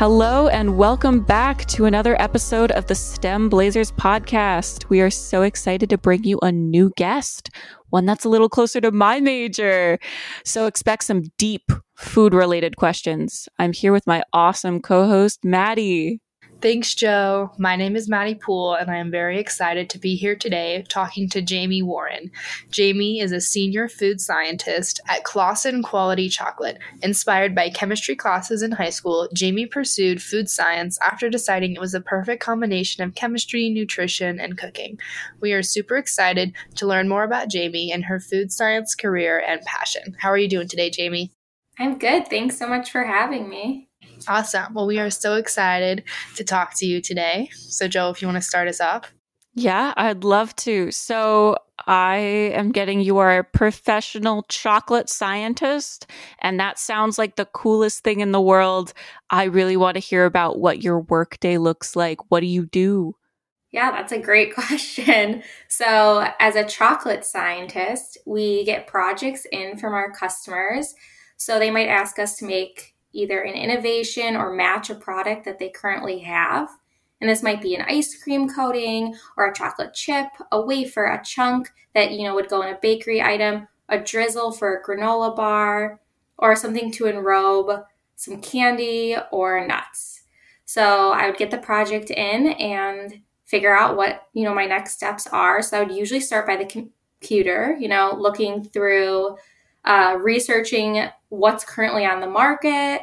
Hello and welcome back to another episode of the STEM Blazers podcast. We are so excited to bring you a new guest, one that's a little closer to my major. So expect some deep food-related questions. I'm here with my awesome co-host, Maddie. Thanks, Joe. My name is Maddie Poole, and I am very excited to be here today talking to Jamie Warren. Jamie is a senior food scientist at Claussen Quality Chocolate. Inspired by chemistry classes in high school, Jamie pursued food science after deciding it was the perfect combination of chemistry, nutrition, and cooking. We are super excited to learn more about Jamie and her food science career and passion. How are you doing today, Jamie? I'm good. Thanks so much for having me. Awesome. Well, we are so excited to talk to you today. So, Joe, if you want to start us off. Yeah, I'd love to. So I am getting you are a professional chocolate scientist, and that sounds like the coolest thing in the world. I really want to hear about what your workday looks like. What do you do? Yeah, that's a great question. So as a chocolate scientist, we get projects in from our customers. So they might ask us to make either an innovation or match a product that they currently have. And this might be an ice cream coating or a chocolate chip, a wafer, a chunk that, you know, would go in a bakery item, a drizzle for a granola bar, or something to enrobe some candy or nuts. So I would get the project in and figure out what, you know, my next steps are. So I would usually start by the computer, you know, looking through researching what's currently on the market,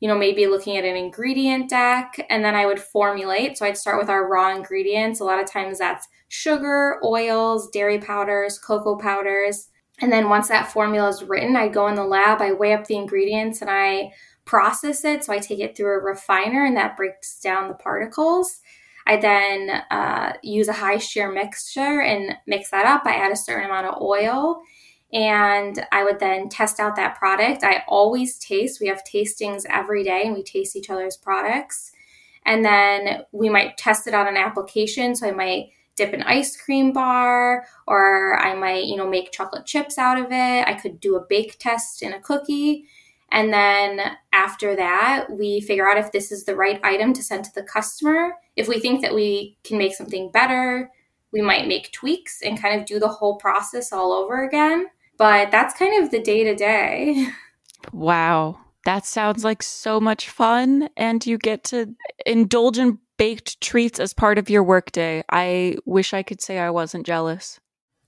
you know, maybe looking at an ingredient deck, and then I would formulate. So I'd start with our raw ingredients. A lot of times that's sugar, oils, dairy powders, cocoa powders. And then once that formula is written, I go in the lab, I weigh up the ingredients, and I process it. So I take it through a refiner, and that breaks down the particles. I then use a high shear mixture and mix that up. I add a certain amount of oil, and I would then test out that product. I always taste. We have tastings every day, and we taste each other's products. And then we might test it on an application. So I might dip an ice cream bar, or I might, you know, make chocolate chips out of it. I could do a bake test in a cookie. And then after that, we figure out if this is the right item to send to the customer. If we think that we can make something better, we might make tweaks and kind of do the whole process all over again. But that's kind of the day-to-day. Wow. That sounds like so much fun. And you get to indulge in baked treats as part of your workday. I wish I could say I wasn't jealous.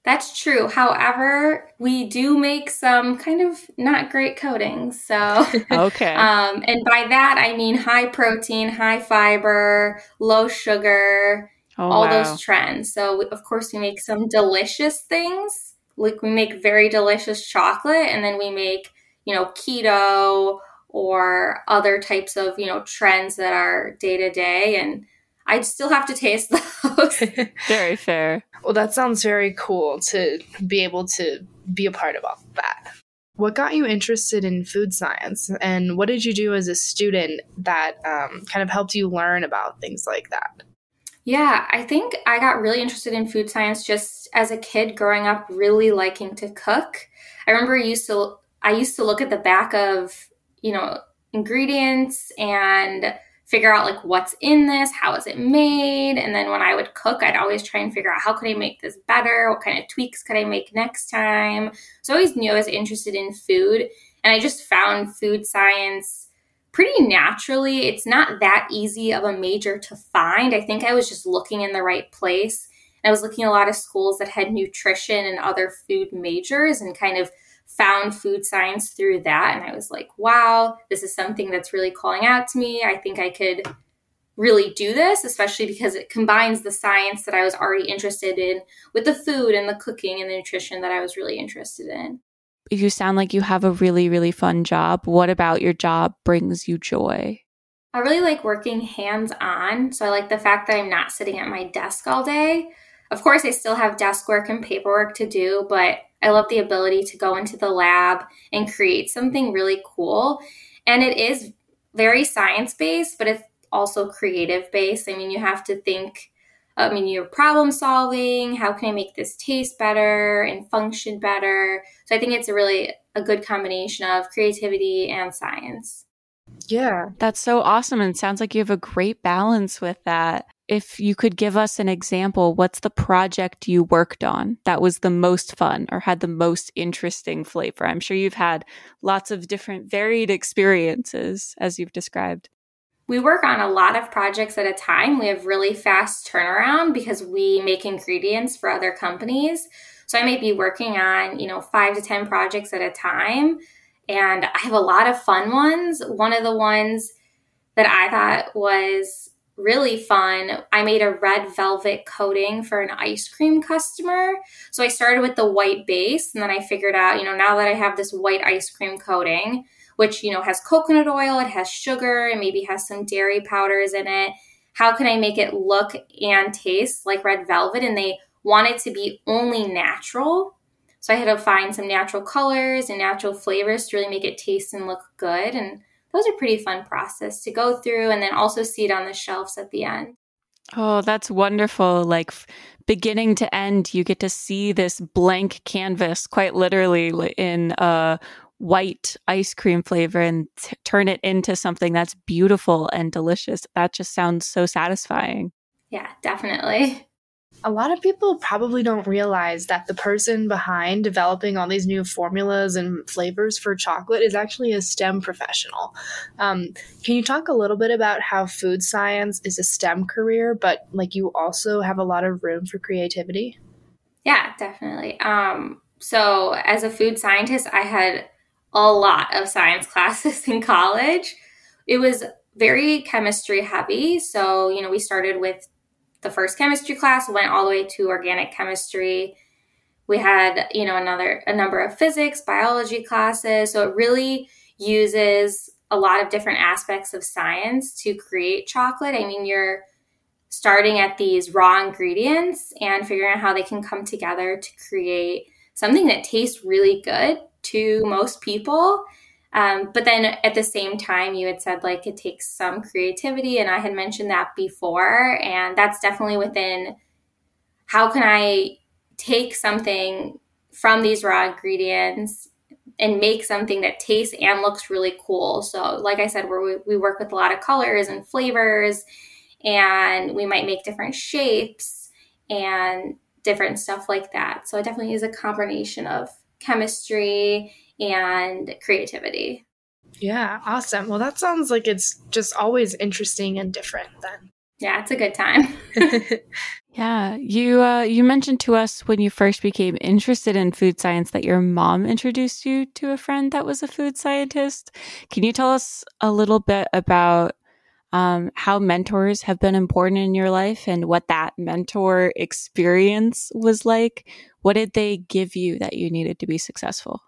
That's true. However, we do make some kind of not great coatings. So, okay. And by that, I mean high protein, high fiber, low sugar, those trends. So, of course, we make some delicious things. Like we make very delicious chocolate, and then we make, you know, keto or other types of, you know, trends that are day to day. And I'd still have to taste those. Very fair. Well, that sounds very cool to be able to be a part of all that. What got you interested in food science, and what did you do as a student that kind of helped you learn about things like that? Yeah, I think I got really interested in food science just as a kid growing up, really liking to cook. I remember I used to look at the back of, you know, ingredients and figure out like what's in this, how is it made? And then when I would cook, I'd always try and figure out how could I make this better? What kind of tweaks could I make next time? So I always knew I was interested in food, and I just found food science pretty naturally. It's not that easy of a major to find. I think I was just looking in the right place. And I was looking at a lot of schools that had nutrition and other food majors, and kind of found food science through that. And I was like, wow, this is something that's really calling out to me. I think I could really do this, especially because it combines the science that I was already interested in with the food and the cooking and the nutrition that I was really interested in. You sound like you have a really, really fun job. What about your job brings you joy? I really like working hands-on. So I like the fact that I'm not sitting at my desk all day. Of course, I still have desk work and paperwork to do, but I love the ability to go into the lab and create something really cool. And it is very science-based, but it's also creative-based. I mean, you have to think, you're problem solving, how can I make this taste better and function better? So I think it's a really good combination of creativity and science. Yeah. That's so awesome. And it sounds like you have a great balance with that. If you could give us an example, what's the project you worked on that was the most fun or had the most interesting flavor? I'm sure you've had lots of different varied experiences as you've described. We work on a lot of projects at a time. We have really fast turnaround because we make ingredients for other companies. So I may be working on, 5 to 10 projects at a time. And I have a lot of fun ones. One of the ones that I thought was really fun, I made a red velvet coating for an ice cream customer. So I started with the white base, and then I figured out, now that I have this white ice cream coating, which, has coconut oil, it has sugar, and maybe has some dairy powders in it, how can I make it look and taste like red velvet? And they want it to be only natural. So I had to find some natural colors and natural flavors to really make it taste and look good. And that was a pretty fun process to go through, and then also see it on the shelves at the end. Oh, that's wonderful. Like beginning to end, you get to see this blank canvas quite literally in a white ice cream flavor and turn it into something that's beautiful and delicious. That just sounds so satisfying. Yeah, definitely. A lot of people probably don't realize that the person behind developing all these new formulas and flavors for chocolate is actually a STEM professional. Can you talk a little bit about how food science is a STEM career, but you also have a lot of room for creativity? Yeah, definitely. So as a food scientist, I had a lot of science classes in college. It was very chemistry heavy. So, we started with the first chemistry class, went all the way to organic chemistry. We had, a number of physics, biology classes. So it really uses a lot of different aspects of science to create chocolate. You're starting at these raw ingredients and figuring out how they can come together to create something that tastes really good to most people. But then at the same time, you had said it takes some creativity, and I had mentioned that before, and that's definitely within how can I take something from these raw ingredients and make something that tastes and looks really cool. So like I said, we work with a lot of colors and flavors, and we might make different shapes and different stuff like that. So it definitely is a combination of chemistry and creativity. Yeah, awesome. Well, that sounds like it's just always interesting and different then. Yeah, it's a good time. Yeah, you mentioned to us when you first became interested in food science that your mom introduced you to a friend that was a food scientist. Can you tell us a little bit about how mentors have been important in your life and what that mentor experience was like? What did they give you that you needed to be successful?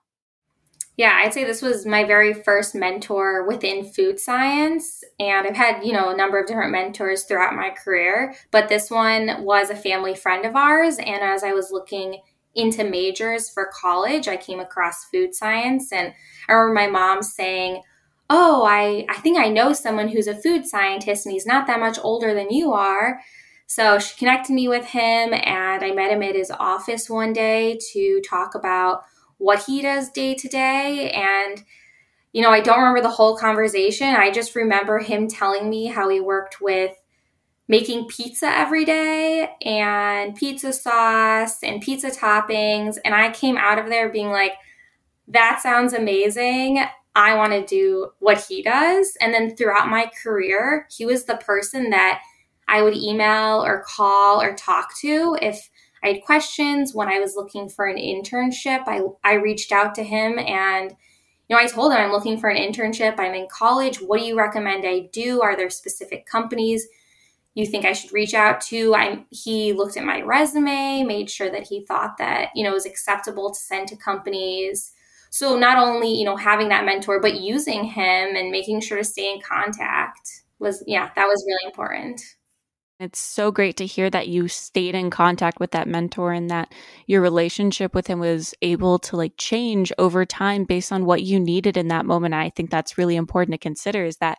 Yeah, I'd say this was my very first mentor within food science. And I've had, a number of different mentors throughout my career, but this one was a family friend of ours. And as I was looking into majors for college, I came across food science. And I remember my mom saying, oh, I think I know someone who's a food scientist, and he's not that much older than you are. So she connected me with him, and I met him at his office one day to talk about what he does day to day. And, I don't remember the whole conversation. I just remember him telling me how he worked with making pizza every day and pizza sauce and pizza toppings. And I came out of there being like, that sounds amazing. I want to do what he does. And then throughout my career, he was the person that I would email or call or talk to if I had questions. When I was looking for an internship, I reached out to him, and, I told him, I'm looking for an internship. I'm in college. What do you recommend I do? Are there specific companies you think I should reach out to? He looked at my resume, made sure that he thought that, it was acceptable to send to companies. So not only, having that mentor, but using him and making sure to stay in contact that was really important. It's so great to hear that you stayed in contact with that mentor and that your relationship with him was able to change over time based on what you needed in that moment. And I think that's really important to consider, is that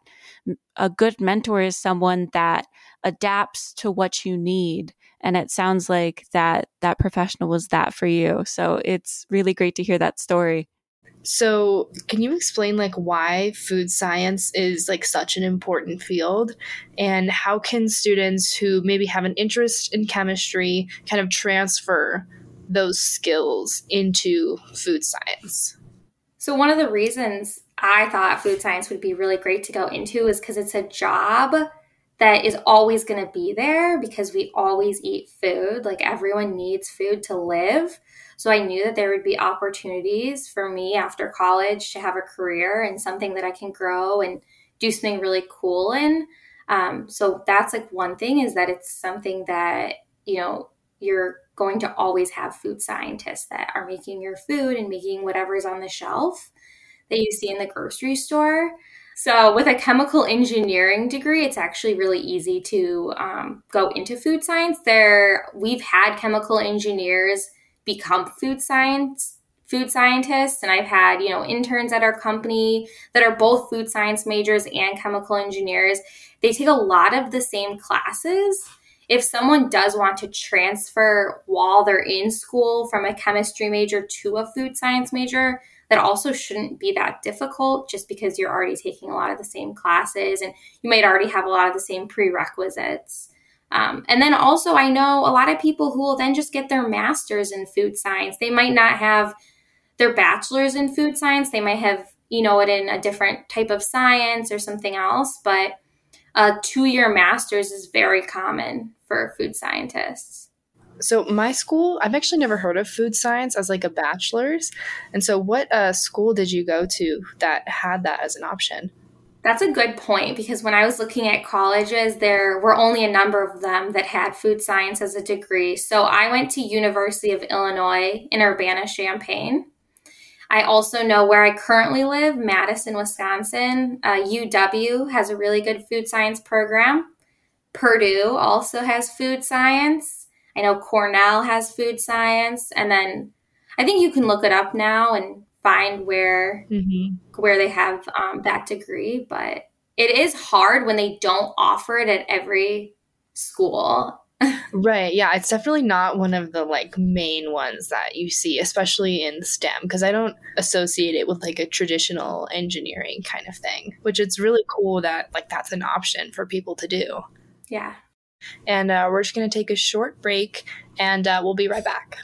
a good mentor is someone that adapts to what you need. And it sounds like that professional was that for you. So it's really great to hear that story. So can you explain like why food science is like such an important field, and how can students who maybe have an interest in chemistry kind of transfer those skills into food science? So one of the reasons I thought food science would be really great to go into is because it's a job that is always going to be there because we always eat food. Like everyone needs food to live. So I knew that there would be opportunities for me after college to have a career and something that I can grow and do something really cool in. So that's like one thing, is that it's something that, you know, you're going to always have food scientists that are making your food and making whatever's on the shelf that you see in the grocery store. So with a chemical engineering degree, it's actually really easy to go into food science. We've had chemical engineers become food scientists. And I've had, you know, interns at our company that are both food science majors and chemical engineers. They take a lot of the same classes. If someone does want to transfer while they're in school from a chemistry major to a food science major, that also shouldn't be that difficult, just because you're already taking a lot of the same classes and you might already have a lot of the same prerequisites. And then also, I know a lot of people who will then just get their master's in food science. They might not have their bachelor's in food science. They might have, you know, it in a different type of science or something else. But a 2-year master's is very common for food scientists. So my school, I've actually never heard of food science as like a bachelor's. And so what school did you go to that had that as an option? That's a good point, because when I was looking at colleges, there were only a number of them that had food science as a degree. So I went to University of Illinois in Urbana-Champaign. I also know where I currently live, Madison, Wisconsin. UW has a really good food science program. Purdue also has food science. I know Cornell has food science. And then I think you can look it up now and find where they have that degree, but it is hard when they don't offer it at every school. Right. Yeah. It's definitely not one of the like main ones that you see, especially in STEM, because I don't associate it with like a traditional engineering kind of thing, which it's really cool that like that's an option for people to do. Yeah. And we're just going to take a short break, and we'll be right back.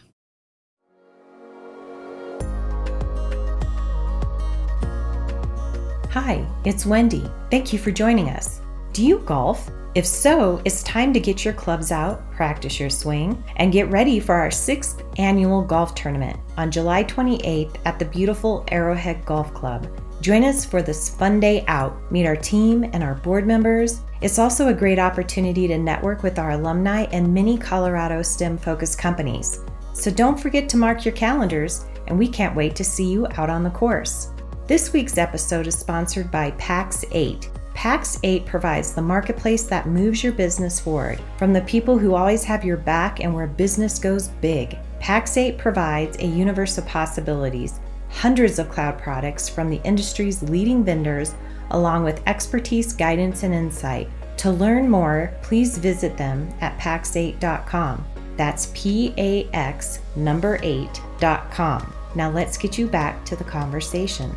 Hi, it's Wendy. Thank you for joining us. Do you golf? If so, it's time to get your clubs out, practice your swing, and get ready for our 6th annual golf tournament on July 28th at the beautiful Arrowhead Golf Club. Join us for this fun day out. Meet our team and our board members. It's also a great opportunity to network with our alumni and many Colorado STEM-focused companies. So don't forget to mark your calendars, and we can't wait to see you out on the course. This week's episode is sponsored by PAX 8. PAX 8 provides the marketplace that moves your business forward. From the people who always have your back and where business goes big, PAX 8 provides a universe of possibilities, hundreds of cloud products from the industry's leading vendors, along with expertise, guidance, and insight. To learn more, please visit them at pax8.com. That's PAX8.com. Now let's get you back to the conversation.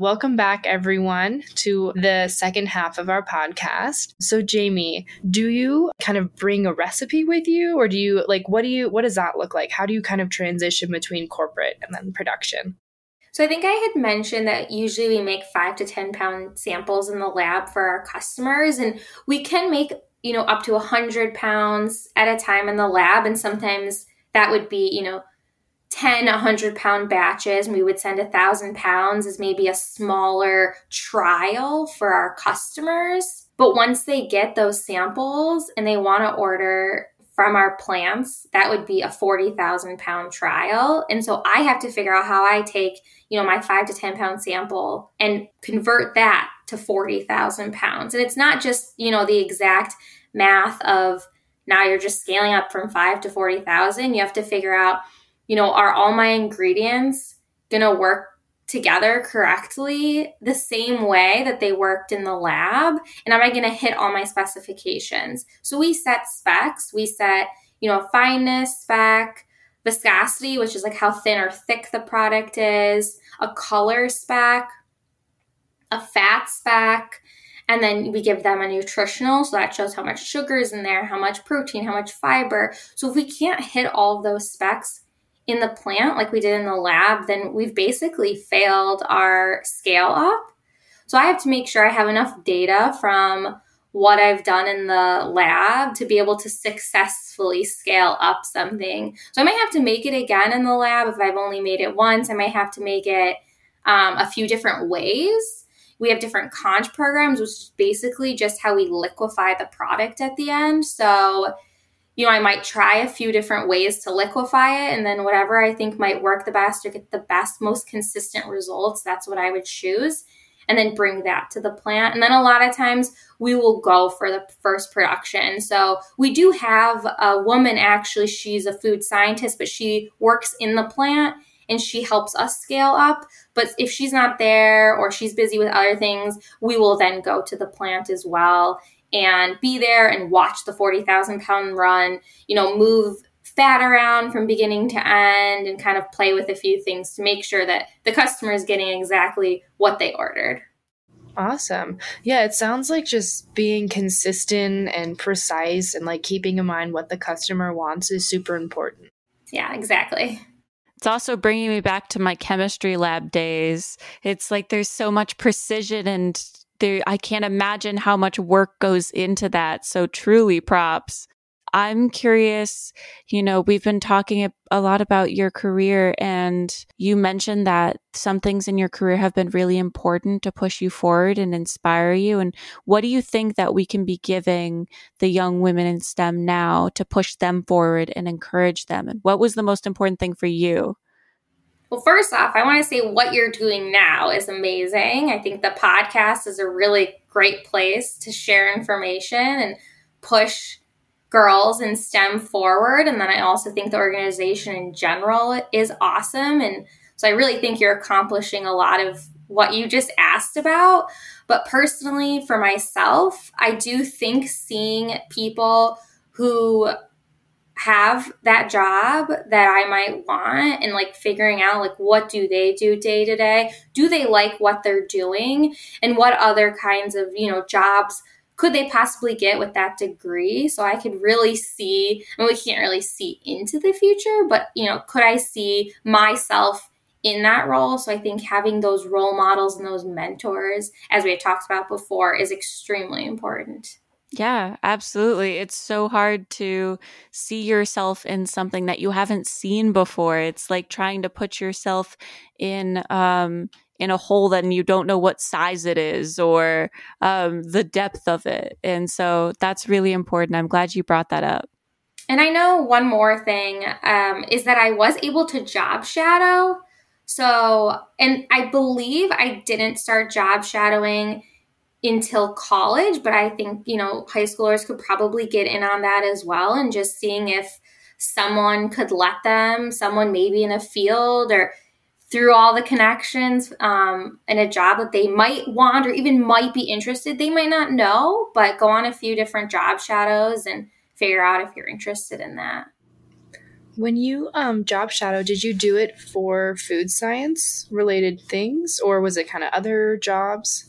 Welcome back, everyone, to the second half of our podcast. So, Jamie, do you kind of bring a recipe with you, or do you like, what does that look like? How do you kind of transition between corporate and then production? So I think I had mentioned that usually we make 5 to 10 pound samples in the lab for our customers, and we can make, you know, up to 100 pounds at a time in the lab. And sometimes that would be, you know, 10 100-pound batches, and we would send 1,000 pounds as maybe a smaller trial for our customers. But once they get those samples and they want to order from our plants, that would be a 40,000 pound trial. And so I have to figure out how I take, you know, my 5 to 10 pound sample and convert that to 40,000 pounds. And it's not just, you know, the exact math of now you're just scaling up from 5 to 40,000. You have to figure out, you know, are all my ingredients going to work together correctly the same way that they worked in the lab? And am I going to hit all my specifications? So we set specs. We set, you know, a fineness spec, viscosity, which is like how thin or thick the product is, a color spec, a fat spec, and then we give them a nutritional. So that shows how much sugar is in there, how much protein, how much fiber. So if we can't hit all of those specs in the plant like we did in the lab, then we've basically failed our scale up. So I have to make sure I have enough data from what I've done in the lab to be able to successfully scale up something. So I might have to make it again in the lab. If I've only made it once, I might have to make it a few different ways. We have different conch programs, which is basically just how we liquefy the product at the end. So, you know, I might try a few different ways to liquefy it, and then whatever I think might work the best or get the best, most consistent results, that's what I would choose. And then bring that to the plant. And then a lot of times we will go for the first production. So we do have a woman, actually, she's a food scientist, but she works in the plant and she helps us scale up. But if she's not there or she's busy with other things, we will then go to the plant as well and be there and watch the 40,000 pound run, you know, move fat around from beginning to end and kind of play with a few things to make sure that the customer is getting exactly what they ordered. Awesome. Yeah, it sounds like just being consistent and precise and like keeping in mind what the customer wants is super important. Yeah, exactly. It's also bringing me back to my chemistry lab days. It's like there's so much precision and there, I can't imagine how much work goes into that. So truly props. I'm curious, you know, we've been talking a lot about your career, and you mentioned that some things in your career have been really important to push you forward and inspire you. And what do you think that we can be giving the young women in STEM now to push them forward and encourage them? And what was the most important thing for you? Well, first off, I want to say what you're doing now is amazing. I think the podcast is a really great place to share information and push girls in STEM forward. And then I also think the organization in general is awesome. And so I really think you're accomplishing a lot of what you just asked about. But personally, for myself, I do think seeing people who have that job that I might want and like figuring out like what do they do day to day? Do they like what they're doing? And what other kinds of, you know, jobs could they possibly get with that degree? So I could really see, I mean, we can't really see into the future, but, you know, could I see myself in that role? So I think having those role models and those mentors, as we had talked about before, is extremely important. Yeah, absolutely. It's so hard to see yourself in something that you haven't seen before. It's like trying to put yourself in a hole that you don't know what size it is or the depth of it. And so that's really important. I'm glad you brought that up. And I know one more thing is that I was able to job shadow. So, and I believe I didn't start job shadowing until college, but I think, you know, high schoolers could probably get in on that as well. And just seeing if someone could let them, someone maybe in a field or through all the connections and a job that they might want or even might be interested. They might not know, but go on a few different job shadows and figure out if you're interested in that. When you job shadow, did you do it for food science related things or was it kind of other jobs?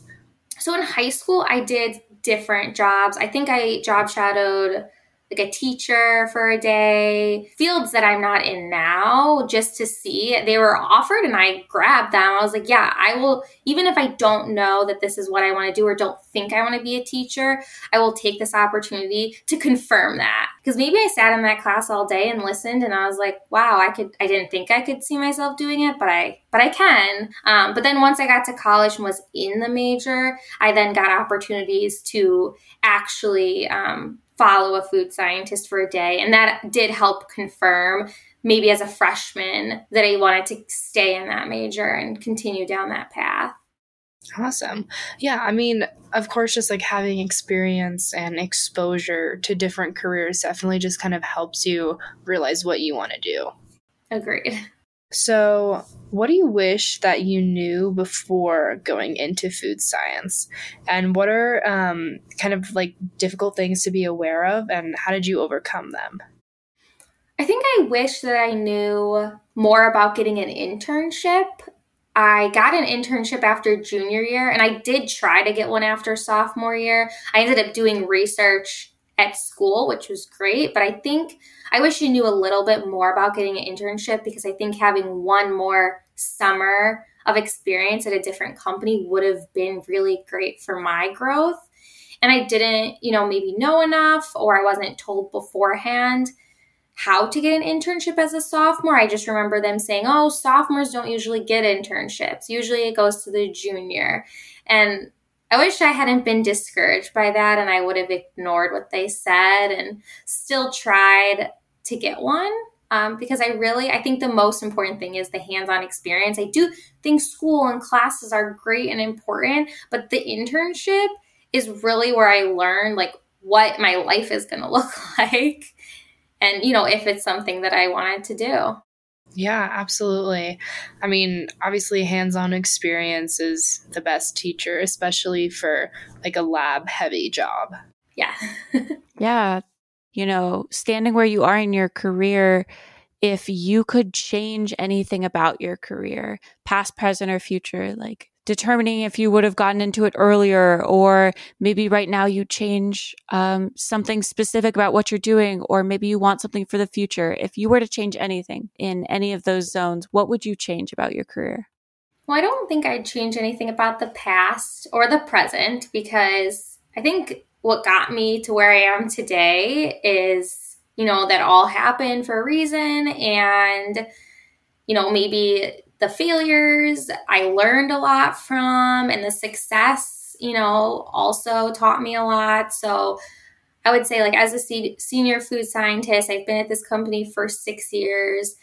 So in high school, I did different jobs. I think I job shadowed like a teacher for a day, fields that I'm not in now, just to see. They were offered and I grabbed them. I was like, yeah, I will, even if I don't know that this is what I want to do or don't think I want to be a teacher, I will take this opportunity to confirm that. Because maybe I sat in that class all day and listened and I was like, wow, I didn't think I could see myself doing it, but I can. But then once I got to college and was in the major, I then got opportunities to actually follow a food scientist for a day. And that did help confirm maybe as a freshman that I wanted to stay in that major and continue down that path. Awesome. Yeah. I mean, of course, just like having experience and exposure to different careers definitely just kind of helps you realize what you want to do. Agreed. So what do you wish that you knew before going into food science? And what are kind of like difficult things to be aware of and how did you overcome them? I think I wish that I knew more about getting an internship. I got an internship after junior year, and I did try to get one after sophomore year. I ended up doing research at school, which was great, but I think I wish you knew a little bit more about getting an internship, because I think having one more summer of experience at a different company would have been really great for my growth. And I didn't, maybe know enough, or I wasn't told beforehand how to get an internship as a sophomore. I just remember them saying, oh, sophomores don't usually get internships. Usually it goes to the junior. And I wish I hadn't been discouraged by that, and I would have ignored what they said and still tried to get one. Because I think the most important thing is the hands-on experience. I do think school and classes are great and important, but the internship is really where I learned what my life is going to look like. And, if it's something that I wanted to do. Yeah, absolutely. I mean, obviously hands-on experience is the best teacher, especially for a lab-heavy job. Yeah. Yeah. Standing where you are in your career, if you could change anything about your career, past, present, or future, determining if you would have gotten into it earlier, or maybe right now you change something specific about what you're doing, or maybe you want something for the future. If you were to change anything in any of those zones, what would you change about your career? Well, I don't think I'd change anything about the past or the present, because I think what got me to where I am today is, that all happened for a reason, and, maybe the failures I learned a lot from, and the success, also taught me a lot. So I would say as a senior food scientist, I've been at this company for 6 years.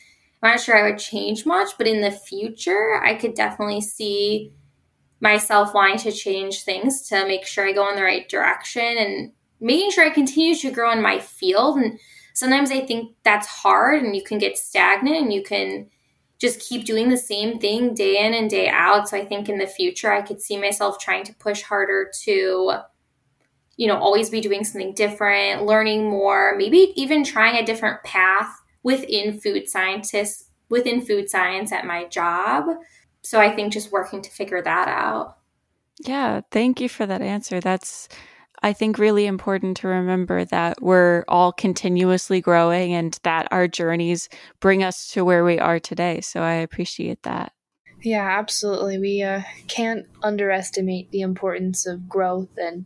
I'm not sure I would change much, but in the future, I could definitely see myself wanting to change things to make sure I go in the right direction and making sure I continue to grow in my field. And sometimes I think that's hard, and you can get stagnant and you can just keep doing the same thing day in and day out. So I think in the future, I could see myself trying to push harder to, always be doing something different, learning more, maybe even trying a different path within food science at my job. So I think just working to figure that out. Yeah. Thank you for that answer. That's, I think, really important to remember that we're all continuously growing and that our journeys bring us to where we are today. So I appreciate that. Yeah, absolutely. We can't underestimate the importance of growth and,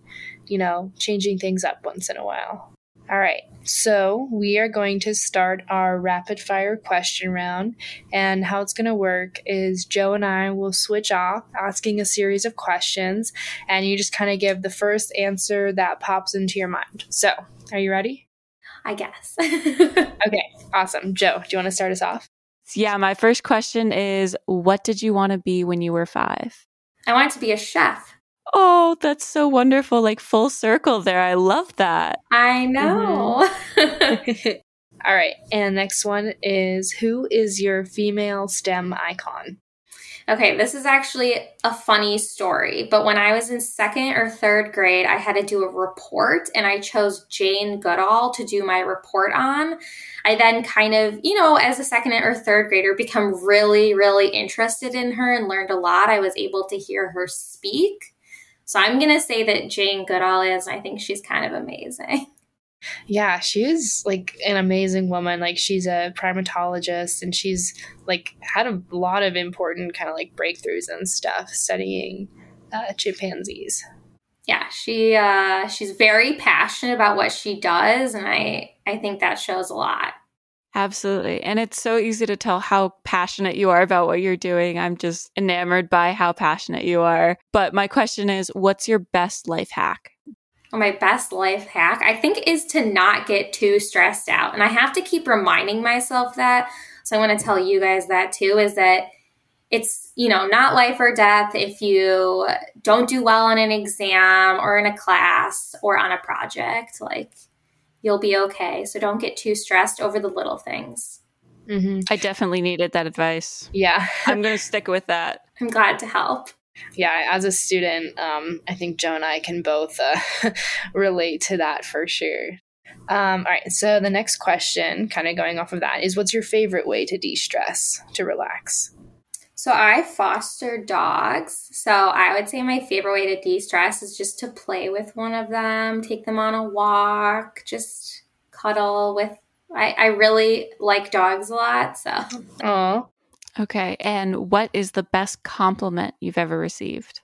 changing things up once in a while. All right. So we are going to start our rapid fire question round, and how it's going to work is Joe and I will switch off asking a series of questions, and you just kind of give the first answer that pops into your mind. So are you ready? I guess. Okay. Awesome. Joe, do you want to start us off? Yeah. My first question is, what did you want to be when you were 5? I wanted to be a chef. Oh, that's so wonderful. Full circle there. I love that. I know. Mm-hmm. All right. And next one is, who is your female STEM icon? Okay. This is actually a funny story, but when I was in 2nd or 3rd grade, I had to do a report, and I chose Jane Goodall to do my report on. I then kind of, as a 2nd or 3rd grader, become really, really interested in her and learned a lot. I was able to hear her speak. So I'm going to say that Jane Goodall is, and I think she's kind of amazing. Yeah, she is an amazing woman. She's a primatologist, and she's had a lot of important kind of breakthroughs and stuff studying chimpanzees. Yeah, she's very passionate about what she does, and I think that shows a lot. Absolutely. And it's so easy to tell how passionate you are about what you're doing. I'm just enamored by how passionate you are. But my question is, what's your best life hack? Well, my best life hack, I think, is to not get too stressed out. And I have to keep reminding myself that. So I want to tell you guys that too, is that it's, not life or death if you don't do well on an exam or in a class or on a project. You'll be okay. So don't get too stressed over the little things. Mm-hmm. I definitely needed that advice. Yeah. I'm going to stick with that. I'm glad to help. Yeah. As a student, I think Joe and I can both relate to that for sure. All right. So the next question, kind of going off of that, is what's your favorite way to de-stress, to relax? So I foster dogs. So I would say my favorite way to de-stress is just to play with one of them, take them on a walk, just cuddle with. I really like dogs a lot. So. Aww. Okay. And what is the best compliment you've ever received?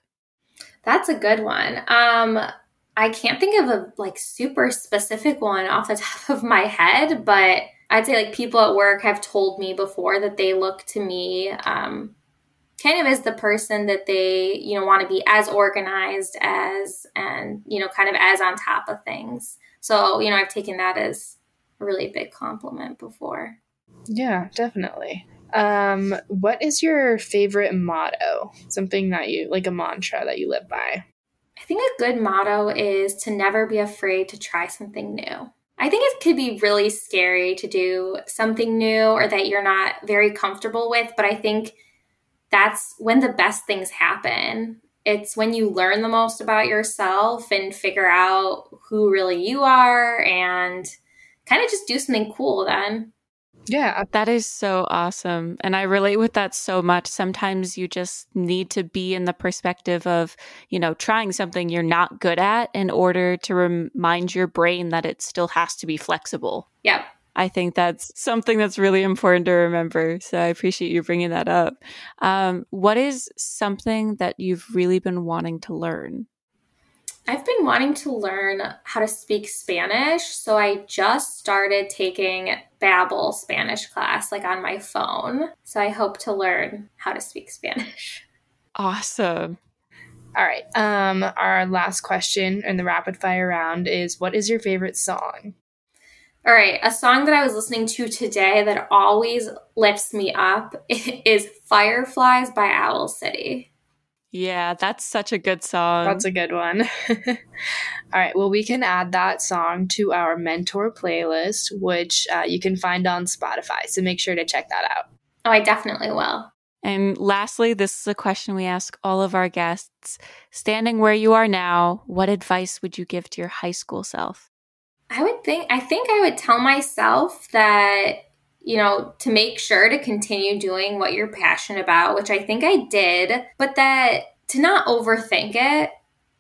That's a good one. I can't think of a super specific one off the top of my head, but I'd say people at work have told me before that they look to me kind of as the person that they, want to be as organized as and, kind of as on top of things. So, I've taken that as a really big compliment before. Yeah, definitely. What is your favorite motto? Something that you, a mantra that you live by? I think a good motto is to never be afraid to try something new. I think it could be really scary to do something new or that you're not very comfortable with, but I think that's when the best things happen. It's when you learn the most about yourself and figure out who really you are and kind of just do something cool then. Yeah, that is so awesome. And I relate with that so much. Sometimes you just need to be in the perspective of, trying something you're not good at in order to remind your brain that it still has to be flexible. Yeah. I think that's something that's really important to remember. So I appreciate you bringing that up. What is something that you've really been wanting to learn? I've been wanting to learn how to speak Spanish, so I just started taking Babbel Spanish class, on my phone. So I hope to learn how to speak Spanish. Awesome. All right. Our last question in the rapid fire round is, what is your favorite song? All right. A song that I was listening to today that always lifts me up is Fireflies by Owl City. Yeah, that's such a good song. That's a good one. All right. Well, we can add that song to our mentor playlist, which you can find on Spotify. So make sure to check that out. Oh, I definitely will. And lastly, this is a question we ask all of our guests. Standing where you are now, what advice would you give to your high school self? I think I would tell myself that, to make sure to continue doing what you're passionate about, which I think I did, but that to not overthink it,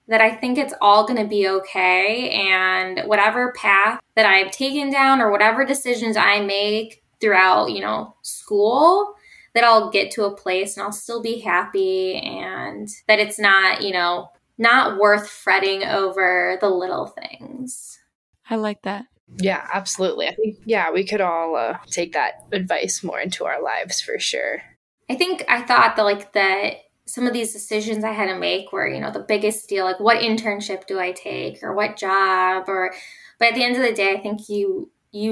that I think it's all going to be okay. And whatever path that I've taken down or whatever decisions I make throughout, school, that I'll get to a place and I'll still be happy and that it's not, not worth fretting over the little things. I like that. Yeah, absolutely. I think, we could all take that advice more into our lives for sure. I thought that that some of these decisions I had to make were, the biggest deal, what internship do I take or what job but at the end of the day, I think you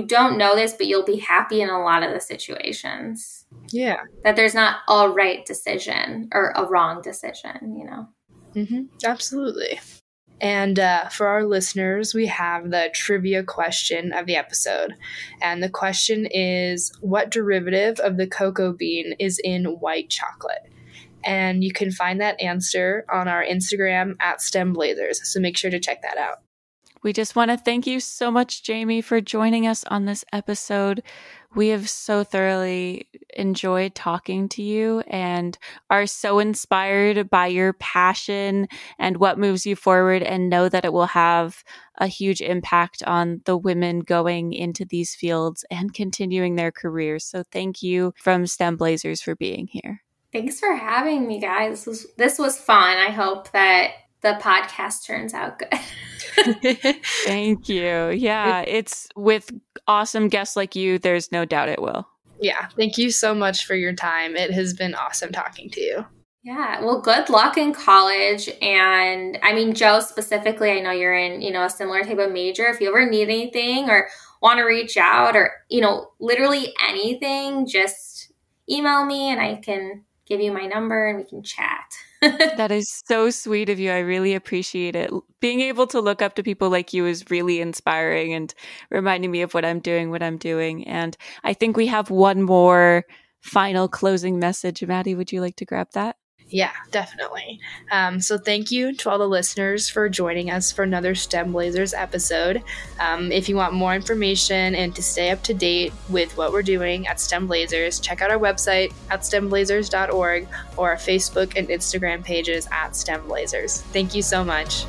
don't know this, but you'll be happy in a lot of the situations. Yeah. That there's not a right decision or a wrong decision, Mm-hmm. Absolutely. And for our listeners, we have the trivia question of the episode. And the question is, what derivative of the cocoa bean is in white chocolate? And you can find that answer on our Instagram at STEM Blazers. So make sure to check that out. We just want to thank you so much, Jamie, for joining us on this episode. We have so thoroughly enjoyed talking to you and are so inspired by your passion and what moves you forward, and know that it will have a huge impact on the women going into these fields and continuing their careers. So thank you from STEM Blazers for being here. Thanks for having me, guys. This was fun. I hope that the podcast turns out good. Thank you. Yeah, it's with awesome guests like you. There's no doubt it will. Yeah. Thank you so much for your time. It has been awesome talking to you. Yeah. Well, good luck in college. And Joe specifically, I know you're in, a similar type of major. If you ever need anything or want to reach out or, literally anything, just email me and I can give you my number and we can chat. That is so sweet of you. I really appreciate it. Being able to look up to people like you is really inspiring and reminding me of what I'm doing. And I think we have one more final closing message. Maddie, would you like to grab that? Yeah, definitely. So thank you to all the listeners for joining us for another STEM Blazers episode. If you want more information and to stay up to date with what we're doing at STEM Blazers, check out our website at stemblazers.org or our Facebook and Instagram pages at STEM Blazers. Thank you so much.